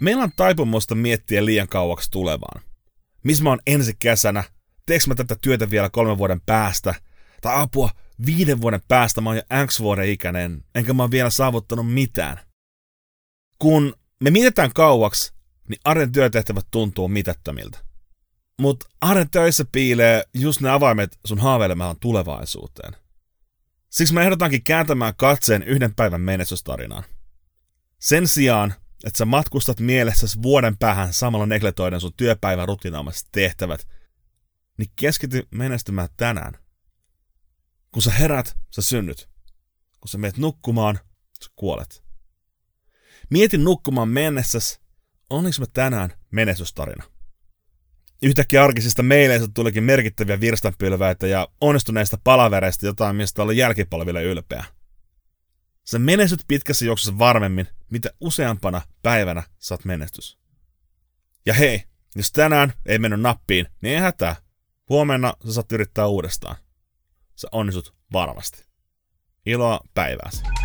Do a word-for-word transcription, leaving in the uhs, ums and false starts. Meillä on taipumusta miettiä liian kauaksi tulevaan. Missä mä oon ensi kesänä? Teekö mä tätä työtä vielä kolmen vuoden päästä? Tai apua, viiden vuoden päästä mä oon jo X vuoden ikäinen, enkä mä oon vielä saavuttanut mitään. Kun me mietitään kauaksi, niin arjen työtehtävät tuntuu mitättömiltä. Mutta arjen töissä piilee just ne avaimet sun haaveilemaan tulevaisuuteen. Siksi mä ehdotankin kääntämään katseen yhden päivän menestystarinaan. Sen sijaan, että sä matkustat mielessäsi vuoden päähän samalla negletoiden sun työpäivän rutiinomaiset tehtävät, niin keskity menestymään tänään. Kun sä herät, sä synnyt. Kun sä meet nukkumaan, sä kuolet. Mieti nukkumaan mennessäsi, onniks mä tänään menestystarina. Yhtäkkiä arkisista meileistä tulikin merkittäviä virstanpylväitä ja onnistuneista palavereista jotain, mistä olla jälkipolville ylpeä. Sä menestyt pitkässä juoksussa varmemmin, mitä useampana päivänä saat menestys. Ja hei, jos tänään ei mennyt nappiin, niin ei hätää. Huomenna sä saat yrittää uudestaan. Sä onnistut varmasti. Iloa päivääsi.